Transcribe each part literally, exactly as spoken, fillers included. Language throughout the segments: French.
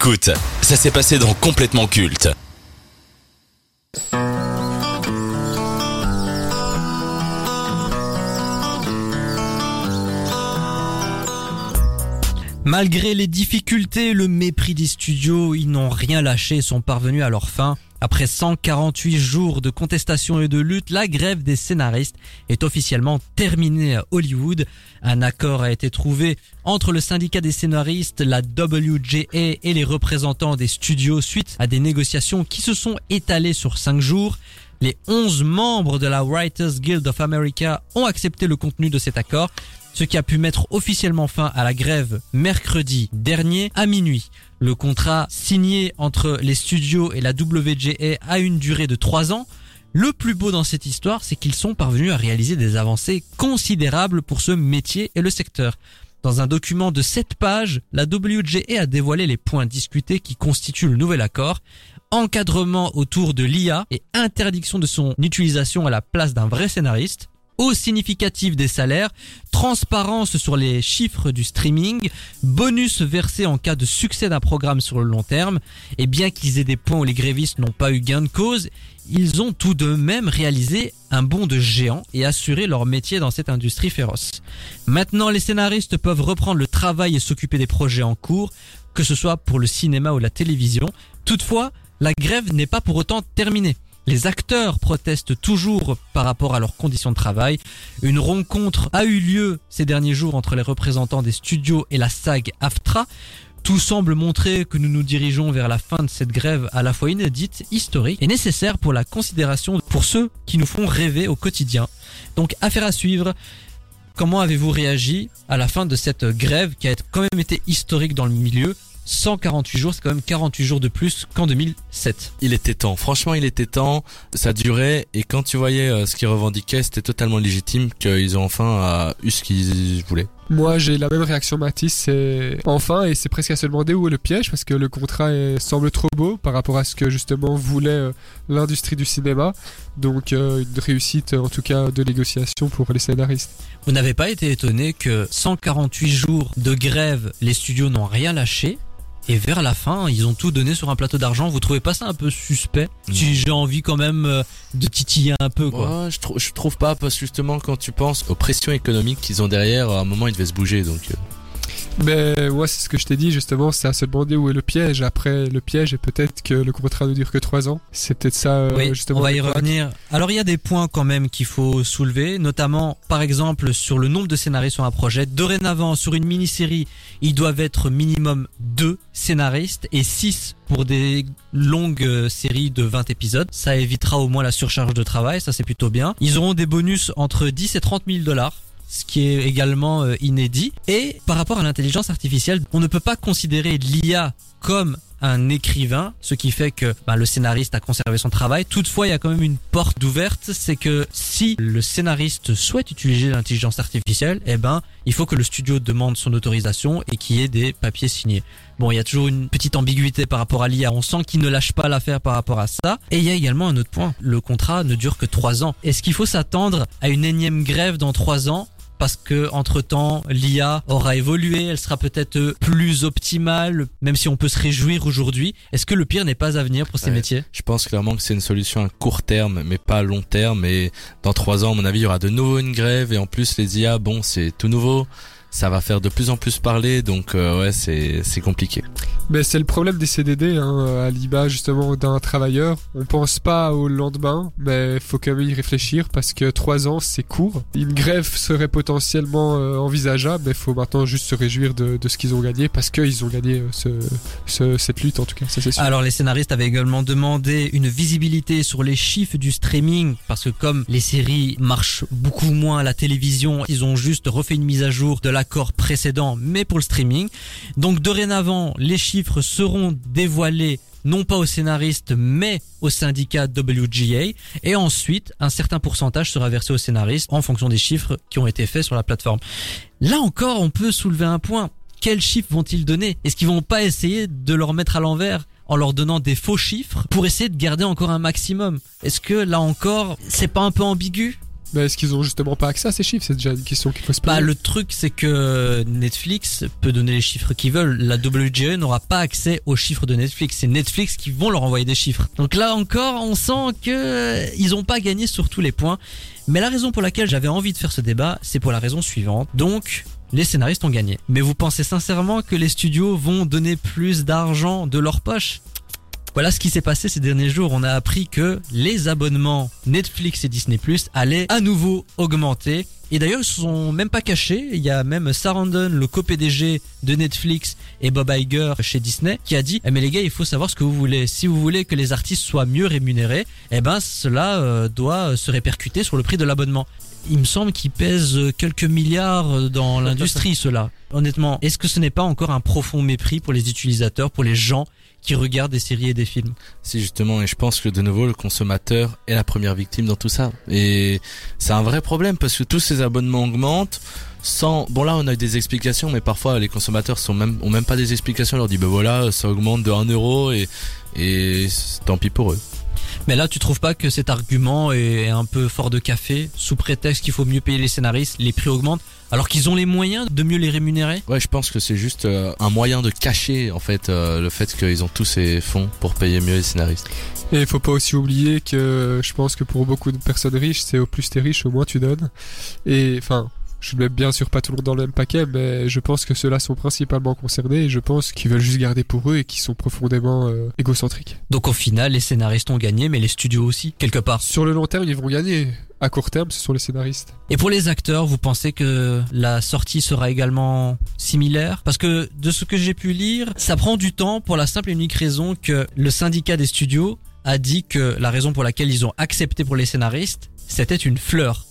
Écoute, ça s'est passé dans Complètement Culte. Malgré les difficultés, le mépris des studios, ils n'ont rien lâché et sont parvenus à leur fin. Après cent quarante-huit jours de contestation et de lutte, la grève des scénaristes est officiellement terminée à Hollywood. Un accord a été trouvé entre le syndicat des scénaristes, la W G A et les représentants des studios suite à des négociations qui se sont étalées sur cinq jours. Les onze membres de la Writers Guild of America ont accepté le contenu de cet accord, ce qui a pu mettre officiellement fin à la grève mercredi dernier à minuit. Le contrat signé entre les studios et la W G A a une durée de trois ans. Le plus beau dans cette histoire, c'est qu'ils sont parvenus à réaliser des avancées considérables pour ce métier et le secteur. Dans un document de sept pages, la W G A a dévoilé les points discutés qui constituent le nouvel accord. Encadrement autour de l'I A et interdiction de son utilisation à la place d'un vrai scénariste. Hausse significative des salaires, transparence sur les chiffres du streaming, bonus versé en cas de succès d'un programme sur le long terme. Et bien qu'ils aient des points où les grévistes n'ont pas eu gain de cause, ils ont tout de même réalisé un bond de géant et assuré leur métier dans cette industrie féroce. Maintenant, les scénaristes peuvent reprendre le travail et s'occuper des projets en cours, que ce soit pour le cinéma ou la télévision. Toutefois, la grève n'est pas pour autant terminée. Les acteurs protestent toujours par rapport à leurs conditions de travail. Une rencontre a eu lieu ces derniers jours entre les représentants des studios et la SAG-AFTRA. Tout semble montrer que nous nous dirigeons vers la fin de cette grève à la fois inédite, historique et nécessaire pour la considération pour ceux qui nous font rêver au quotidien. Donc, affaire à suivre. Comment avez-vous réagi à la fin de cette grève qui a quand même été historique dans le milieu? cent quarante-huit jours, c'est quand même quarante-huit jours de plus qu'en deux mille sept. Il était temps, franchement il était temps, ça durait et quand tu voyais euh, ce qu'ils revendiquaient, c'était totalement légitime qu'ils ont enfin euh, eu ce qu'ils voulaient. Moi j'ai la même réaction Mathis, c'est enfin et c'est presque à se demander où est le piège parce que le contrat est... semble trop beau par rapport à ce que justement voulait euh, l'industrie du cinéma, donc euh, une réussite en tout cas de négociation pour les scénaristes. Vous n'avez pas été étonné que cent quarante-huit jours de grève, les studios n'ont rien lâché? Et vers la fin, ils ont tout donné sur un plateau d'argent. Vous trouvez pas ça un peu suspect? Non. Si j'ai envie quand même de titiller un peu, quoi. Ouais, je, tr- je trouve pas, parce que justement, quand tu penses aux pressions économiques qu'ils ont derrière, à un moment, ils devaient se bouger, donc... Mais moi, ouais, c'est ce que je t'ai dit, justement, c'est à se demander où est le piège. Après, le piège est peut-être que le contrat ne dure que trois ans. C'est peut-être ça, oui, euh, justement. On va y revenir. Alors, il y a des points quand même qu'il faut soulever, notamment, par exemple, sur le nombre de scénaristes sur un projet. Dorénavant, sur une mini-série, ils doivent être minimum deux scénaristes et six pour des longues séries de vingt épisodes. Ça évitera au moins la surcharge de travail, ça c'est plutôt bien. Ils auront des bonus entre dix et trente mille dollars. Ce qui est également inédit. Et par rapport à l'intelligence artificielle, on ne peut pas considérer l'I A comme un écrivain, ce qui fait que bah, le scénariste a conservé son travail. Toutefois, il y a quand même une porte ouverte, c'est que si le scénariste souhaite utiliser l'intelligence artificielle, eh ben, il faut que le studio demande son autorisation et qu'il y ait des papiers signés. Bon, il y a toujours une petite ambiguïté par rapport à l'I A. On sent qu'il ne lâche pas l'affaire par rapport à ça. Et il y a également un autre point. Le contrat ne dure que trois ans. Est-ce qu'il faut s'attendre à une énième grève dans trois ans? Parce que entre temps, l'I A aura évolué, elle sera peut-être plus optimale, même si on peut se réjouir aujourd'hui. Est-ce que le pire n'est pas à venir pour ces ouais, métiers? Je pense clairement que c'est une solution à court terme, mais pas à long terme. Et dans trois ans, à mon avis, il y aura de nouveau une grève. Et en plus, les I A, bon, c'est tout nouveau. Ça va faire de plus en plus parler, donc euh, ouais, c'est c'est compliqué. Mais c'est le problème des C D D, hein, à l'image justement d'un travailleur. On pense pas au lendemain, mais faut quand même y réfléchir parce que trois ans c'est court. Une grève serait potentiellement euh, envisageable, mais faut maintenant juste se réjouir de, de ce qu'ils ont gagné parce qu'ils ont gagné ce, ce, cette lutte en tout cas, ça c'est sûr. Alors les scénaristes avaient également demandé une visibilité sur les chiffres du streaming parce que comme les séries marchent beaucoup moins à la télévision, ils ont juste refait une mise à jour de l'accord précédent, mais pour le streaming. Donc dorénavant, les chiffres seront dévoilés non pas aux scénaristes mais au syndicat W G A et ensuite un certain pourcentage sera versé aux scénaristes en fonction des chiffres qui ont été faits sur la plateforme. Là encore, on peut soulever un point. Quels chiffres vont-ils donner? Est-ce qu'ils vont pas essayer de leur mettre à l'envers en leur donnant des faux chiffres pour essayer de garder encore un maximum? Est-ce que là encore, c'est pas un peu ambigu? Mais est-ce qu'ils ont justement pas accès à ces chiffres? C'est déjà une question qu'il faut se poser. Bah, le truc, c'est que Netflix peut donner les chiffres qu'ils veulent. La W G A n'aura pas accès aux chiffres de Netflix. C'est Netflix qui vont leur envoyer des chiffres. Donc là encore, on sent que ils ont pas gagné sur tous les points. Mais la raison pour laquelle j'avais envie de faire ce débat, c'est pour la raison suivante. Donc, les scénaristes ont gagné. Mais vous pensez sincèrement que les studios vont donner plus d'argent de leur poche? Voilà ce qui s'est passé ces derniers jours. On a appris que les abonnements Netflix et Disney+ allaient à nouveau augmenter. Et d'ailleurs, ils se sont même pas cachés. Il y a même Sarandon, le co-P D G de Netflix, et Bob Iger chez Disney, qui a dit eh « Mais les gars, il faut savoir ce que vous voulez. Si vous voulez que les artistes soient mieux rémunérés, eh ben cela euh, doit se répercuter sur le prix de l'abonnement. » Il me semble qu'ils pèsent quelques milliards dans l'industrie, cela. Honnêtement, est-ce que ce n'est pas encore un profond mépris pour les utilisateurs, pour les gens qui regardent des séries et des films? Si, justement, et je pense que de nouveau, le consommateur est la première victime dans tout ça. Et c'est un vrai problème parce que tous ces abonnements augmentent. Sans, bon là on a eu des explications, mais parfois les consommateurs sont même, ont même pas des explications. On leur dit ben voilà, ça augmente de un euro et, et tant pis pour eux. Mais là, tu trouves pas que cet argument est un peu fort de café, sous prétexte qu'il faut mieux payer les scénaristes, les prix augmentent, alors qu'ils ont les moyens de mieux les rémunérer? Ouais, je pense que c'est juste euh, un moyen de cacher en fait euh, le fait qu'ils ont tous ces fonds pour payer mieux les scénaristes. Et il faut pas aussi oublier que je pense que pour beaucoup de personnes riches, c'est au plus t'es riche, au moins tu donnes. Et enfin, je ne mets bien sûr pas tout le monde dans le même paquet, mais je pense que ceux-là sont principalement concernés et je pense qu'ils veulent juste garder pour eux et qu'ils sont profondément euh, égocentriques. Donc au final, les scénaristes ont gagné, mais les studios aussi, quelque part. Sur le long terme, ils vont gagner. À court terme, ce sont les scénaristes. Et pour les acteurs, vous pensez que la sortie sera également similaire? Parce que de ce que j'ai pu lire, ça prend du temps pour la simple et unique raison que le syndicat des studios a dit que la raison pour laquelle ils ont accepté pour les scénaristes, c'était une fleur.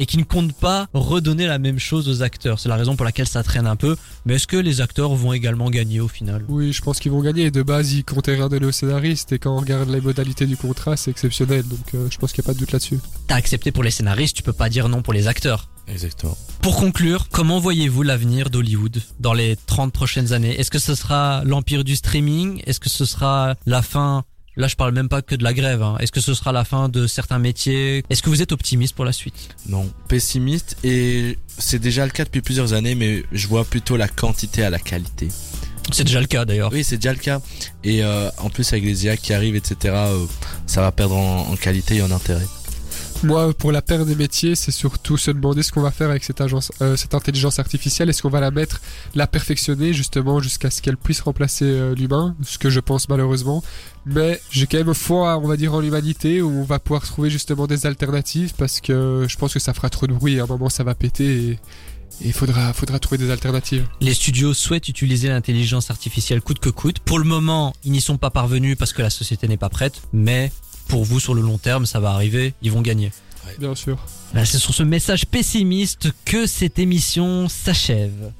Et qui ne compte pas redonner la même chose aux acteurs. C'est la raison pour laquelle ça traîne un peu. Mais est-ce que les acteurs vont également gagner au final? Oui, je pense qu'ils vont gagner. De base, ils comptaient rien donner aux scénaristes. Et quand on regarde les modalités du contrat, c'est exceptionnel. Donc euh, je pense qu'il n'y a pas de doute là-dessus. T'as accepté pour les scénaristes, tu peux pas dire non pour les acteurs. Exactement. Pour conclure, comment voyez-vous l'avenir d'Hollywood dans les trente prochaines années? Est-ce que ce sera l'empire du streaming? Est-ce que ce sera la fin? Là, je parle même pas que de la grève, hein. Est-ce que ce sera la fin de certains métiers? Est-ce que vous êtes optimiste pour la suite? Non, pessimiste, et c'est déjà le cas depuis plusieurs années, mais je vois plutôt la quantité à la qualité. C'est déjà le cas d'ailleurs. Oui, c'est déjà le cas. Et euh, en plus, avec les I A qui arrivent, et cetera, euh, ça va perdre en, en qualité et en intérêt. Moi, pour la perte des métiers, c'est surtout se demander ce qu'on va faire avec cette, agence, euh, cette intelligence artificielle. Est-ce qu'on va la mettre, la perfectionner justement jusqu'à ce qu'elle puisse remplacer euh, l'humain? Ce que je pense malheureusement. Mais j'ai quand même foi, on va dire, en l'humanité, où on va pouvoir trouver justement des alternatives, parce que je pense que ça fera trop de bruit et à un moment ça va péter et... Il faudra, faudra trouver des alternatives. Les studios souhaitent utiliser l'intelligence artificielle coûte que coûte. Pour le moment, ils n'y sont pas parvenus parce que la société n'est pas prête. Mais pour vous, sur le long terme, ça va arriver. Ils vont gagner. Ouais. Bien sûr. C'est sur ce message pessimiste que cette émission s'achève.